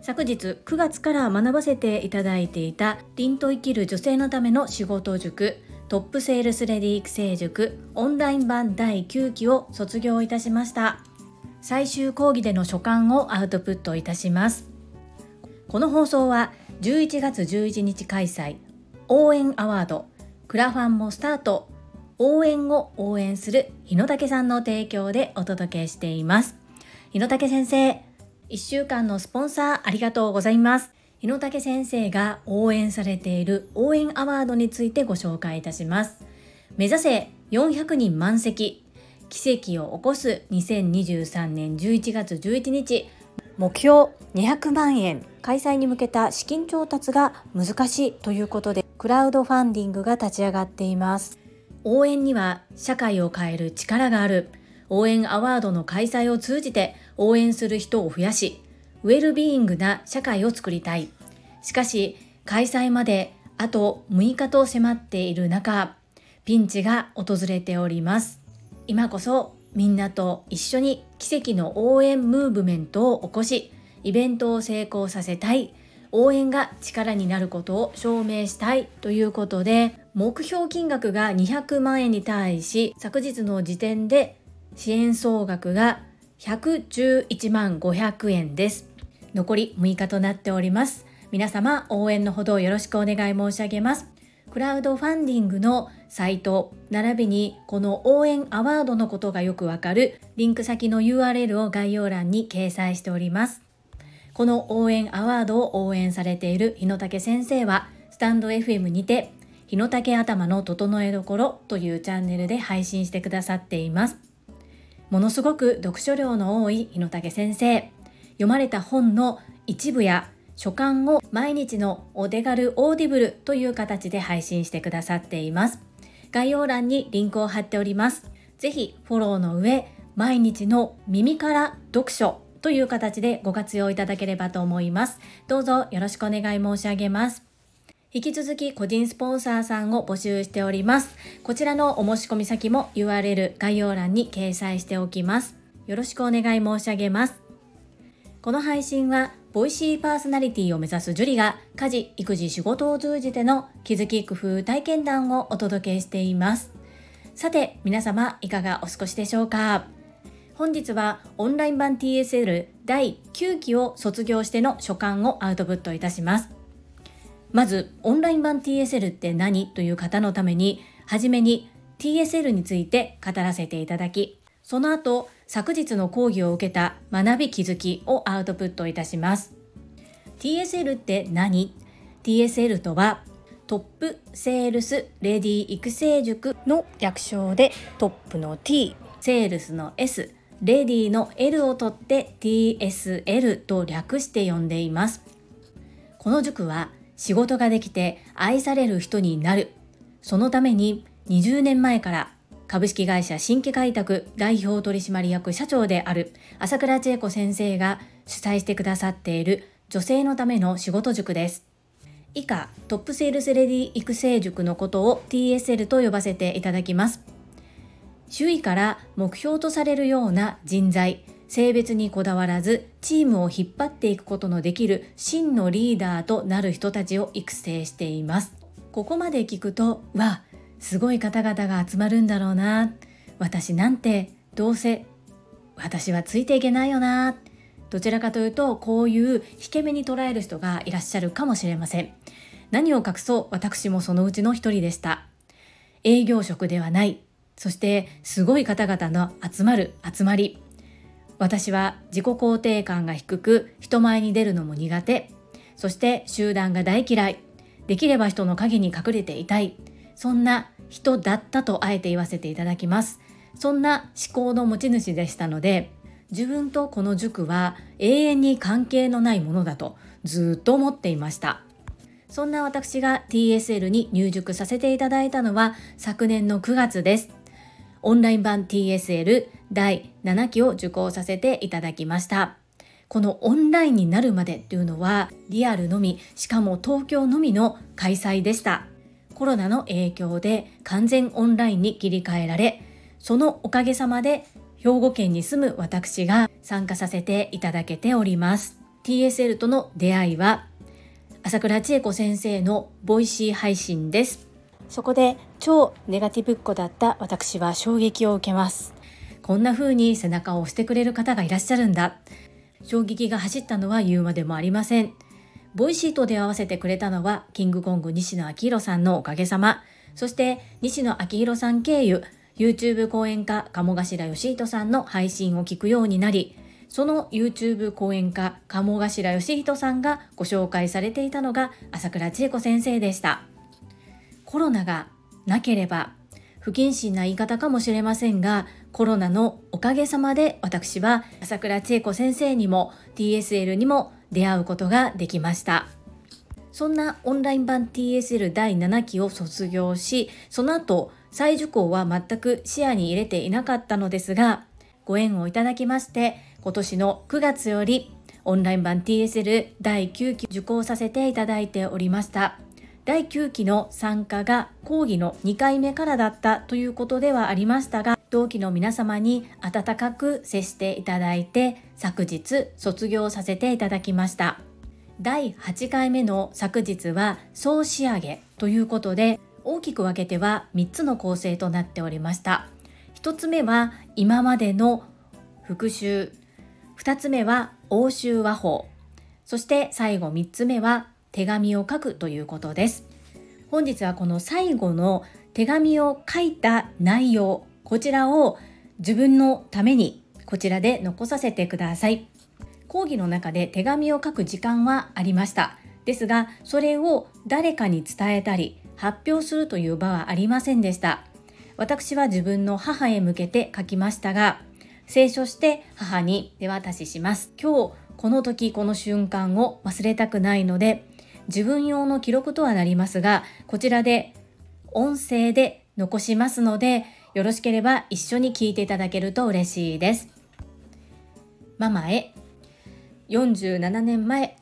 昨日9月から学ばせていただいていた凛と生きる女性のための仕事塾トップセールスレディ育成塾オンライン版第9期を卒業いたしました。最終講義での所感をアウトプットいたします。この放送は11月11日開催応援アワードクラファンもスタート応援を応援する日野武さんの提供でお届けしています。日野武先生、1週間のスポンサーありがとうございます。日野武先生が応援されている応援アワードについてご紹介いたします。目指せ400人満席奇跡を起こす2023年11月11日目標200万円開催に向けた資金調達が難しいということでクラウドファンディングが立ち上がっています。応援には社会を変える力がある。応援アワードの開催を通じて応援する人を増やしウェルビーイングな社会を作りたい。しかし開催まであと6日と迫っている中ピンチが訪れております。今こそみんなと一緒に奇跡の応援ムーブメントを起こしイベントを成功させたい。応援が力になることを証明したいということで目標金額が200万円に対し昨日の時点で支援総額が111万500円です。残り6日となっております。皆様応援のほどよろしくお願い申し上げます。クラウドファンディングのサイト並びにこの応援アワードのことがよくわかるリンク先の URL を概要欄に掲載しております。この応援アワードを応援されている日野武先生はスタンド FM にて日野武頭の整えどころというチャンネルで配信してくださっています。ものすごく読書量の多い日野武先生、読まれた本の一部や書簡を毎日のお手軽オーディブルという形で配信してくださっています。概要欄にリンクを貼っております。ぜひフォローの上毎日の耳から読書という形でご活用いただければと思います。どうぞよろしくお願い申し上げます。引き続き個人スポンサーさんを募集しております。こちらのお申し込み先も URL 概要欄に掲載しておきます。よろしくお願い申し上げます。この配信はボイシーパーソナリティを目指すジュリが家事・育児・仕事を通じての気づき・工夫・体験談をお届けしています。さて皆様いかがお過ごしでしょうか。本日はオンライン版 TSL 第9期を卒業しての所感をアウトプットいたします。まずオンライン版 TSL って何という方のためにはじめに TSL について語らせていただきその後昨日の講義を受けた学び気づきをアウトプットいたします。 TSL って何？ TSL とはトップセールスレディ育成塾の略称でトップの T、セールスの S、レディの L を取って TSL と略して呼んでいます。この塾は仕事ができて愛される人になる。そのために20年前から株式会社新規開拓代表取締役社長である朝倉千恵子先生が主催してくださっている女性のための仕事塾です。以下トップセールスレディ育成塾のことを TSL と呼ばせていただきます。周囲から目標とされるような人材、性別にこだわらずチームを引っ張っていくことのできる真のリーダーとなる人たちを育成しています。ここまで聞くとわあすごい方々が集まるんだろうな、私なんてどうせ私はついていけないよな、どちらかというとこういう引け目に捉える人がいらっしゃるかもしれません。何を隠そう私もそのうちの一人でした。営業職ではない、そしてすごい方々の集まる集まり、私は自己肯定感が低く人前に出るのも苦手、そして集団が大嫌い、できれば人の陰に隠れていたい、そんな人だったとあえて言わせていただきます。そんな思考の持ち主でしたので自分とこの塾は永遠に関係のないものだとずっと思っていました。そんな私が TSL に入塾させていただいたのは昨年の9月です。オンライン版 TSL 第7期を受講させていただきました。このオンラインになるまでというのはリアルのみ、しかも東京のみの開催でした。コロナの影響で完全オンラインに切り替えられ、そのおかげさまで兵庫県に住む私が参加させていただけております。 TSL との出会いは朝倉千恵子先生のボイシー配信です。そこで超ネガティブっ子だった私は衝撃を受けます。こんな風に背中を押してくれる方がいらっしゃるんだ。衝撃が走ったのは言うまでもありません。ボイシーと出会わせてくれたのはキングコング西野昭弘さんのおかげさま、そして西野昭弘さん経由 YouTube 講演家鴨頭義人さんの配信を聞くようになり、その YouTube 講演家鴨頭義人さんがご紹介されていたのが朝倉千恵子先生でした。コロナがなければ、不謹慎な言い方かもしれませんが、コロナのおかげさまで私は朝倉千恵子先生にも TSL にも出会うことができました。そんなオンライン版 TSL 第7期を卒業し、その後再受講は全く視野に入れていなかったのですが、ご縁をいただきまして今年の9月よりオンライン版 TSL 第9期受講させていただいておりました。第9期の参加が講義の2回目からだったということではありましたが、同期の皆様に温かく接していただいて昨日卒業させていただきました。第8回目の昨日は総仕上げということで、大きく分けては3つの構成となっておりました。1つ目は今までの復習、2つ目は応酬和法、そして最後3つ目は手紙を書くということです。本日はこの最後の手紙を書いた内容、こちらを自分のためにこちらで残させてください。講義の中で手紙を書く時間はありました。ですがそれを誰かに伝えたり発表するという場はありませんでした。私は自分の母へ向けて書きましたが、清書して母に手渡しします。今日この時この瞬間を忘れたくないので、自分用の記録とはなりますが、こちらで音声で残しますので、よろしければ一緒に聞いていただけると嬉しいです。ママへ。47年前、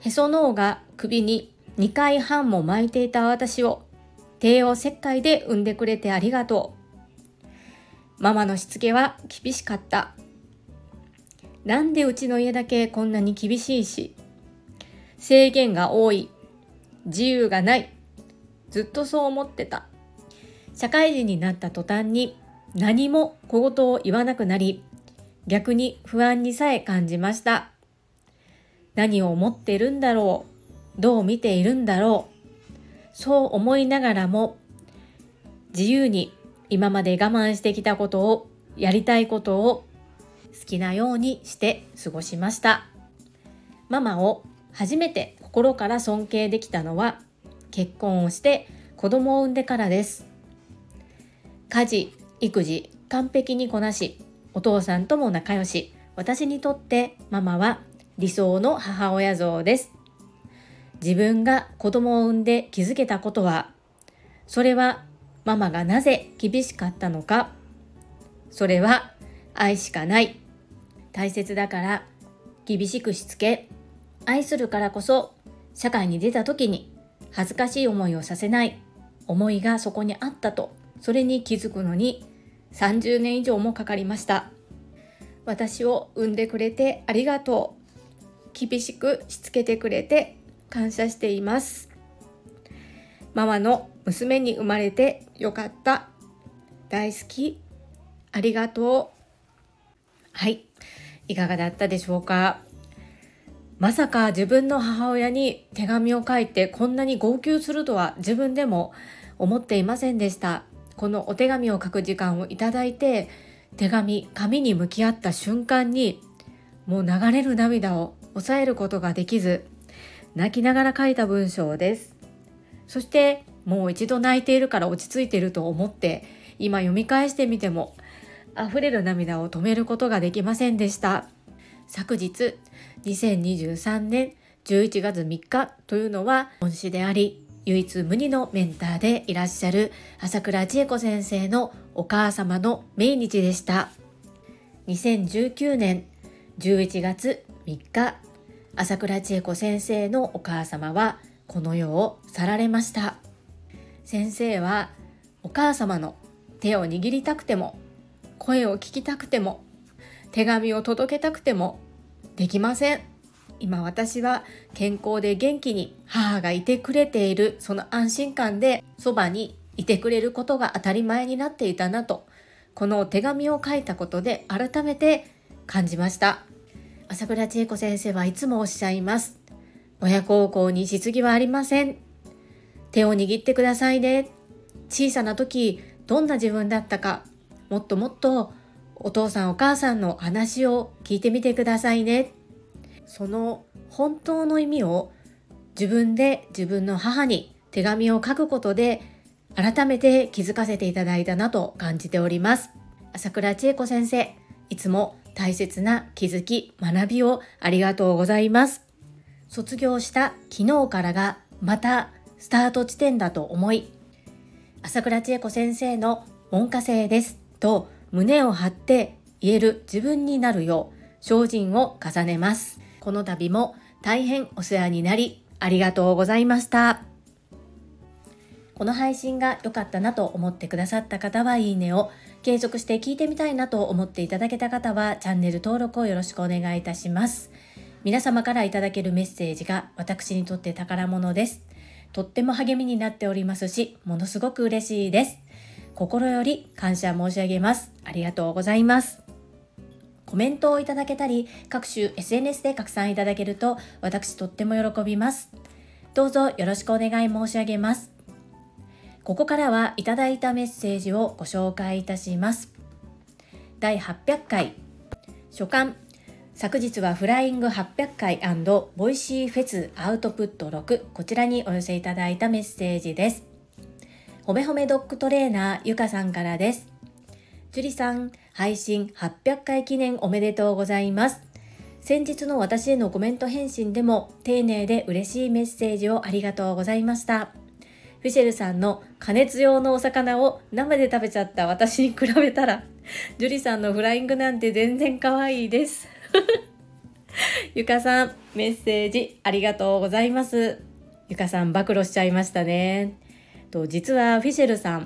へその緒が首に2回半も巻いていた私を帝王切開で産んでくれてありがとう。ママのしつけは厳しかった。なんでうちの家だけこんなに厳しいし、制限が多い、自由がない、ずっとそう思ってた。社会人になった途端に何も小言を言わなくなり、逆に不安にさえ感じました。何を思っているんだろう、どう見ているんだろう、そう思いながらも自由に今まで我慢してきたことを、やりたいことを好きなようにして過ごしました。ママを初めて心から尊敬できたのは結婚をして子供を産んでからです。家事育児完璧にこなし、お父さんとも仲良し、私にとってママは理想の母親像です。自分が子供を産んで気づけたことは、それはママがなぜ厳しかったのか、それは愛しかない、大切だから厳しくしつけ、愛するからこそ社会に出た時に恥ずかしい思いをさせない思いがそこにあったと、それに気づくのに30年以上もかかりました。私を産んでくれてありがとう。厳しくしつけてくれて感謝しています。ママの娘に生まれてよかった。大好き。ありがとう。はい、いかがだったでしょうか。まさか自分の母親に手紙を書いてこんなに号泣するとは自分でも思っていませんでした。このお手紙を書く時間をいただいて、手紙、紙に向き合った瞬間にもう流れる涙を抑えることができず、泣きながら書いた文章です。そしてもう一度泣いているから落ち着いていると思って、今読み返してみても溢れる涙を止めることができませんでした。昨日2023年11月3日というのは恩師であり唯一無二のメンターでいらっしゃる朝倉千恵子先生のお母様の命日でした。2019年11月3日、朝倉千恵子先生のお母様はこの世を去られました。先生はお母様の手を握りたくても声を聞きたくても手紙を届けたくてもできません。今私は健康で元気に母がいてくれている、その安心感でそばにいてくれることが当たり前になっていたなと、この手紙を書いたことで改めて感じました。朝倉千恵子先生はいつもおっしゃいます。親孝行にしすぎはありません。手を握ってくださいね。小さな時どんな自分だったか、もっともっとお父さんお母さんの話を聞いてみてくださいね。その本当の意味を自分で自分の母に手紙を書くことで改めて気づかせていただいたなと感じております。朝倉千恵子先生、いつも大切な気づき学びをありがとうございます。卒業した昨日からがまたスタート地点だと思い、朝倉千恵子先生の門下生ですと胸を張って言える自分になるよう精進を重ねます。この度も大変お世話になりありがとうございました。この配信が良かったなと思ってくださった方はいいねを、継続して聞いてみたいなと思っていただけた方はチャンネル登録をよろしくお願いいたします。皆様からいただけるメッセージが私にとって宝物です。とっても励みになっておりますし、ものすごく嬉しいです。心より感謝申し上げます。ありがとうございます。コメントをいただけたり各種 SNS で拡散いただけると私とっても喜びます。どうぞよろしくお願い申し上げます。ここからはいただいたメッセージをご紹介いたします。第800回書簡、昨日はフライング800回&ボイシーフェスアウトプット6、こちらにお寄せいただいたメッセージです。ほめほめドッグトレーナーゆかさんからです。ジュリさん、配信800回記念おめでとうございます。先日の私へのコメント返信でも丁寧で嬉しいメッセージをありがとうございました。フィシェルさんの加熱用のお魚を生で食べちゃった私に比べたらジュリさんのフライングなんて全然可愛いですゆかさん、メッセージありがとうございます。ゆかさん暴露しちゃいましたね。実はフィシェルさ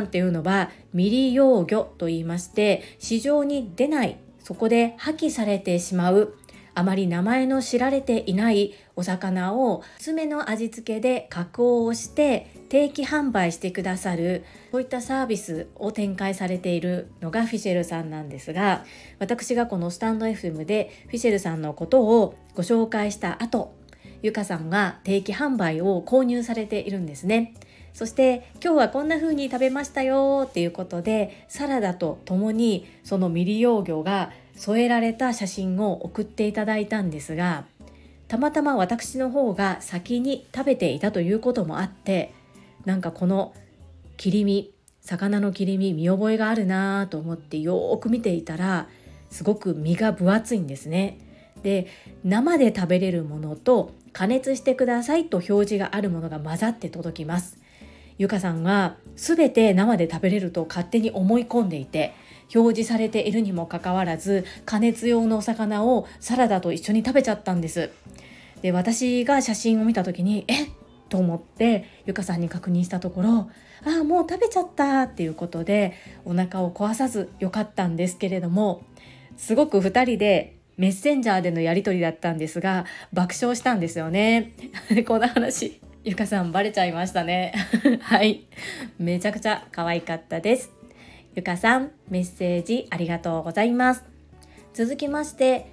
んっていうのは未利用魚と言いまして、市場に出ない、そこで破棄されてしまう、あまり名前の知られていないお魚を爪の味付けで加工をして定期販売してくださる、こういったサービスを展開されているのがフィシェルさんなんですが、私がこのスタンド FM でフィシェルさんのことをご紹介した後、ゆかさんが定期販売を購入されているんですね。そして今日はこんな風に食べましたよっていうことで、サラダとともにその未利用魚が添えられた写真を送っていただいたんですが、たまたま私の方が先に食べていたということもあって、なんかこの切り身、魚の切り身見覚えがあるなと思ってよく見ていたら、すごく身が分厚いんですね。で、生で食べれるものと加熱してくださいと表示があるものが混ざって届きます。ゆかさんは全て生で食べれると勝手に思い込んでいて、表示されているにもかかわらず加熱用のお魚をサラダと一緒に食べちゃったんです。で、私が写真を見た時にと思ってゆかさんに確認したところ、ああもう食べちゃったっていうことでお腹を壊さずよかったんですけれども、すごく2人でメッセンジャーでのやり取りだったんですが爆笑したんですよねこの話ゆかさんバレちゃいましたねはい、めちゃくちゃ可愛かったです。ゆかさん、メッセージありがとうございます。続きまして、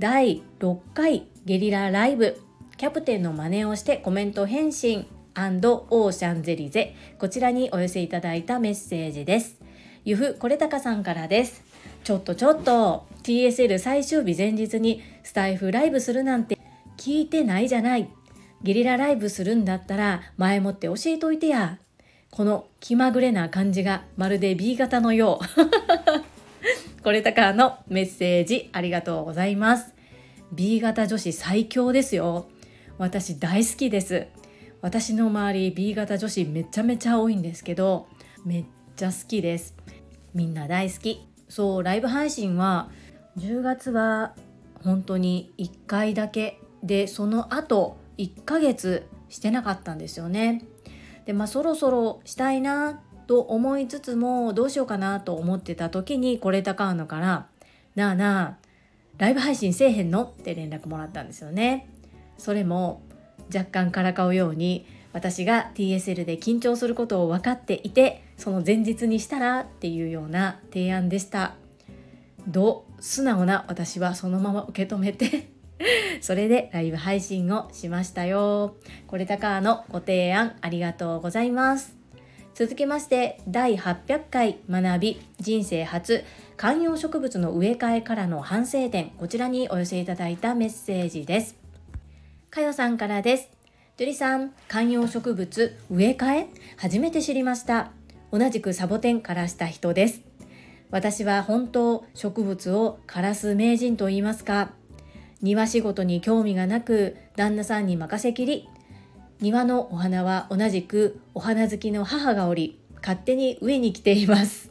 第6回ゲリラライブ、キャプテンの真似をしてコメント返信&オーシャンゼリゼ、こちらにお寄せいただいたメッセージです。ゆふこれたかさんからです。ちょっと TSL 最終日前日にスタイフライブするなんて聞いてないじゃない。ゲリラライブするんだったら前もって教えといてや。この気まぐれな感じがまるで B 型のようこれたかのメッセージありがとうございます。 B 型女子最強ですよ。私大好きです。私の周り B 型女子めちゃめちゃ多いんですけど、めっちゃ好きです。みんな大好き。そう、ライブ配信は10月は本当に1回だけで、その後1ヶ月してなかったんですよね。で、そろそろしたいなと思いつつもどうしようかなと思ってた時に是枝かあのからなあなあライブ配信せえへんのって連絡もらったんですよね。それも若干からかうように私が TSL で緊張することを分かっていてその前日にしたらっていうような提案でした。素直な私はそのまま受け止めてそれでライブ配信をしましたよ。是枝かあのご提案ありがとうございます。続きまして第800回学び人生初観葉植物の植え替えからの反省点、こちらにお寄せいただいたメッセージです。かよさんからです。ジュリさん、観葉植物植え替え初めて知りました。同じくサボテンからした人です。私は本当植物を枯らす名人と言いますか、庭仕事に興味がなく旦那さんに任せきり、庭のお花は同じくお花好きの母がおり勝手に植えに来ています。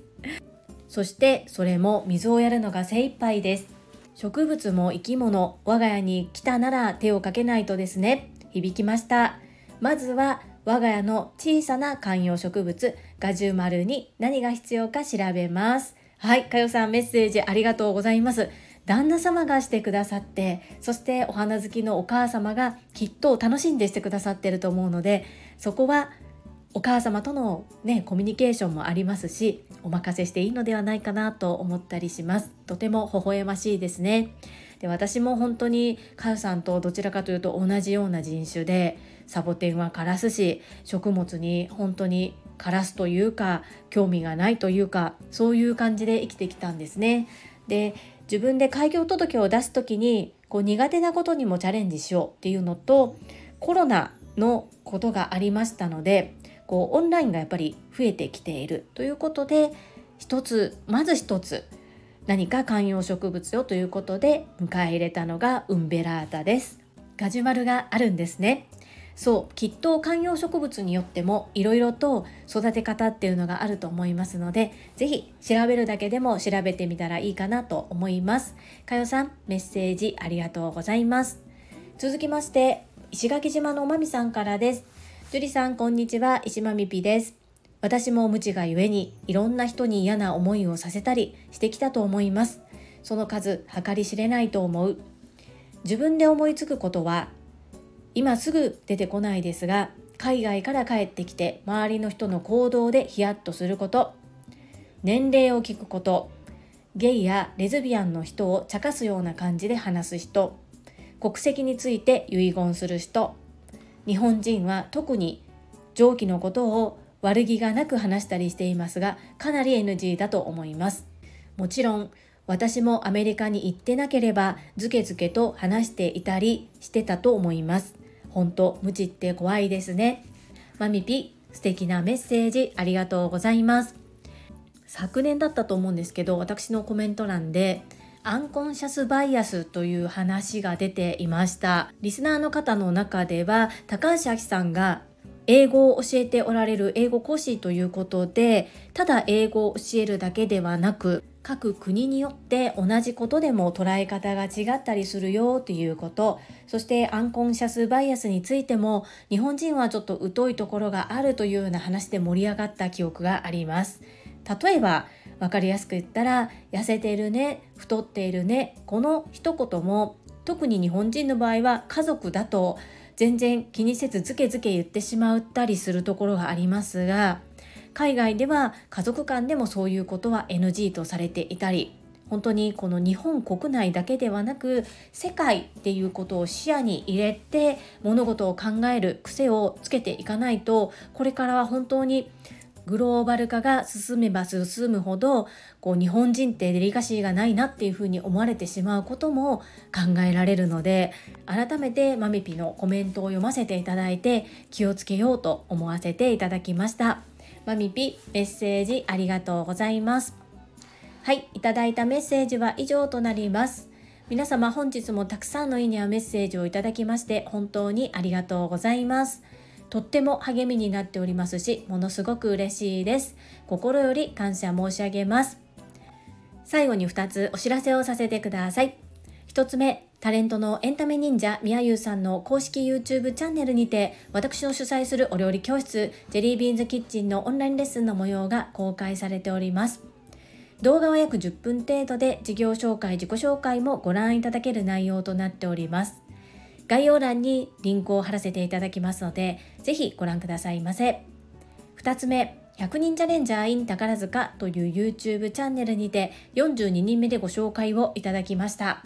そしてそれも水をやるのが精一杯です。植物も生き物、我が家に来たなら手をかけないとですね。響きました。まずは我が家の小さな観葉植物ガジュマルに何が必要か調べます。はい、かよさんメッセージありがとうございます。旦那様がしてくださって、そしてお花好きのお母様がきっと楽しんでしてくださってると思うので、そこはお母様との、コミュニケーションもありますし、お任せしていいのではないかなと思ったりします。とても微笑ましいですね。で、私も本当にかよさんとどちらかというと同じような人種で、サボテンは枯らすし食物に本当に枯らすというか興味がないというか、そういう感じで生きてきたんですね。で、自分で開業届を出すときに苦手なことにもチャレンジしようっていうのと、コロナのことがありましたのでオンラインがやっぱり増えてきているということで、まず一つ何か観葉植物をということで迎え入れたのがウンベラータです。ガジュマルがあるんですね。そう、きっと観葉植物によってもいろいろと育て方っていうのがあると思いますので、ぜひ調べるだけでも調べてみたらいいかなと思います。かよさんメッセージありがとうございます。続きまして石垣島のおまみさんからです。ジュリさんこんにちは、石まみぴです。私も無知がゆえにいろんな人に嫌な思いをさせたりしてきたと思います。その数計り知れないと思う。自分で思いつくことは今すぐ出てこないですが、海外から帰ってきて周りの人の行動でヒヤッとすること、年齢を聞くこと、ゲイやレズビアンの人を茶化すような感じで話す人、国籍について遺言する人、日本人は特に上記のことを悪気がなく話したりしていますが、かなり NG だと思います。もちろん私もアメリカに行ってなければずけずけと話していたりしてたと思います。本当無知って怖いですね。まみぴ、素敵なメッセージありがとうございます。昨年だったと思うんですけど、私のコメント欄でアンコンシャスバイアスという話が出ていました。リスナーの方の中では高橋明さんが英語を教えておられる英語講師ということで、ただ英語を教えるだけではなく各国によって同じことでも捉え方が違ったりするよということ、そしてアンコンシャスバイアスについても日本人はちょっと疎いところがあるというような話で盛り上がった記憶があります。例えば分かりやすく言ったら痩せてるね、太っているね、この一言も特に日本人の場合は家族だと全然気にせずずけずけ言ってしまったりするところがありますが、海外では家族間でもそういうことは NG とされていたり、本当にこの日本国内だけではなく世界っていうことを視野に入れて物事を考える癖をつけていかないと、これからは本当にグローバル化が進めば進むほど日本人ってデリカシーがないなっていうふうに思われてしまうことも考えられるので、改めてまみぴのコメントを読ませていただいて気をつけようと思わせていただきました。まみぴメッセージありがとうございます。はい、いただいたメッセージは以上となります。皆様本日もたくさんのいいねやメッセージをいただきまして本当にありがとうございます。とっても励みになっておりますし、ものすごく嬉しいです。心より感謝申し上げます。最後に2つお知らせをさせてください。1つ目、タレントのエンタメ忍者みやゆうさんの公式 YouTube チャンネルにて、私の主催するお料理教室ジェリービーンズキッチンのオンラインレッスンの模様が公開されております。動画は約10分程度で、事業紹介、自己紹介もご覧いただける内容となっております。概要欄にリンクを貼らせていただきますので、ぜひご覧くださいませ。2つ目、100人チャレンジャー in 宝塚という YouTube チャンネルにて42人目でご紹介をいただきました。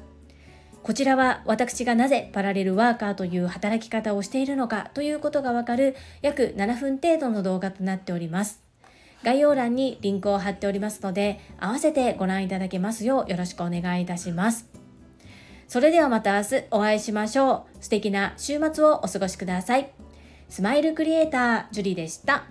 こちらは私がなぜパラレルワーカーという働き方をしているのかということがわかる約7分程度の動画となっております。概要欄にリンクを貼っておりますので、合わせてご覧いただけますようよろしくお願いいたします。それではまた明日お会いしましょう。素敵な週末をお過ごしください。スマイルクリエイター、ジュリでした。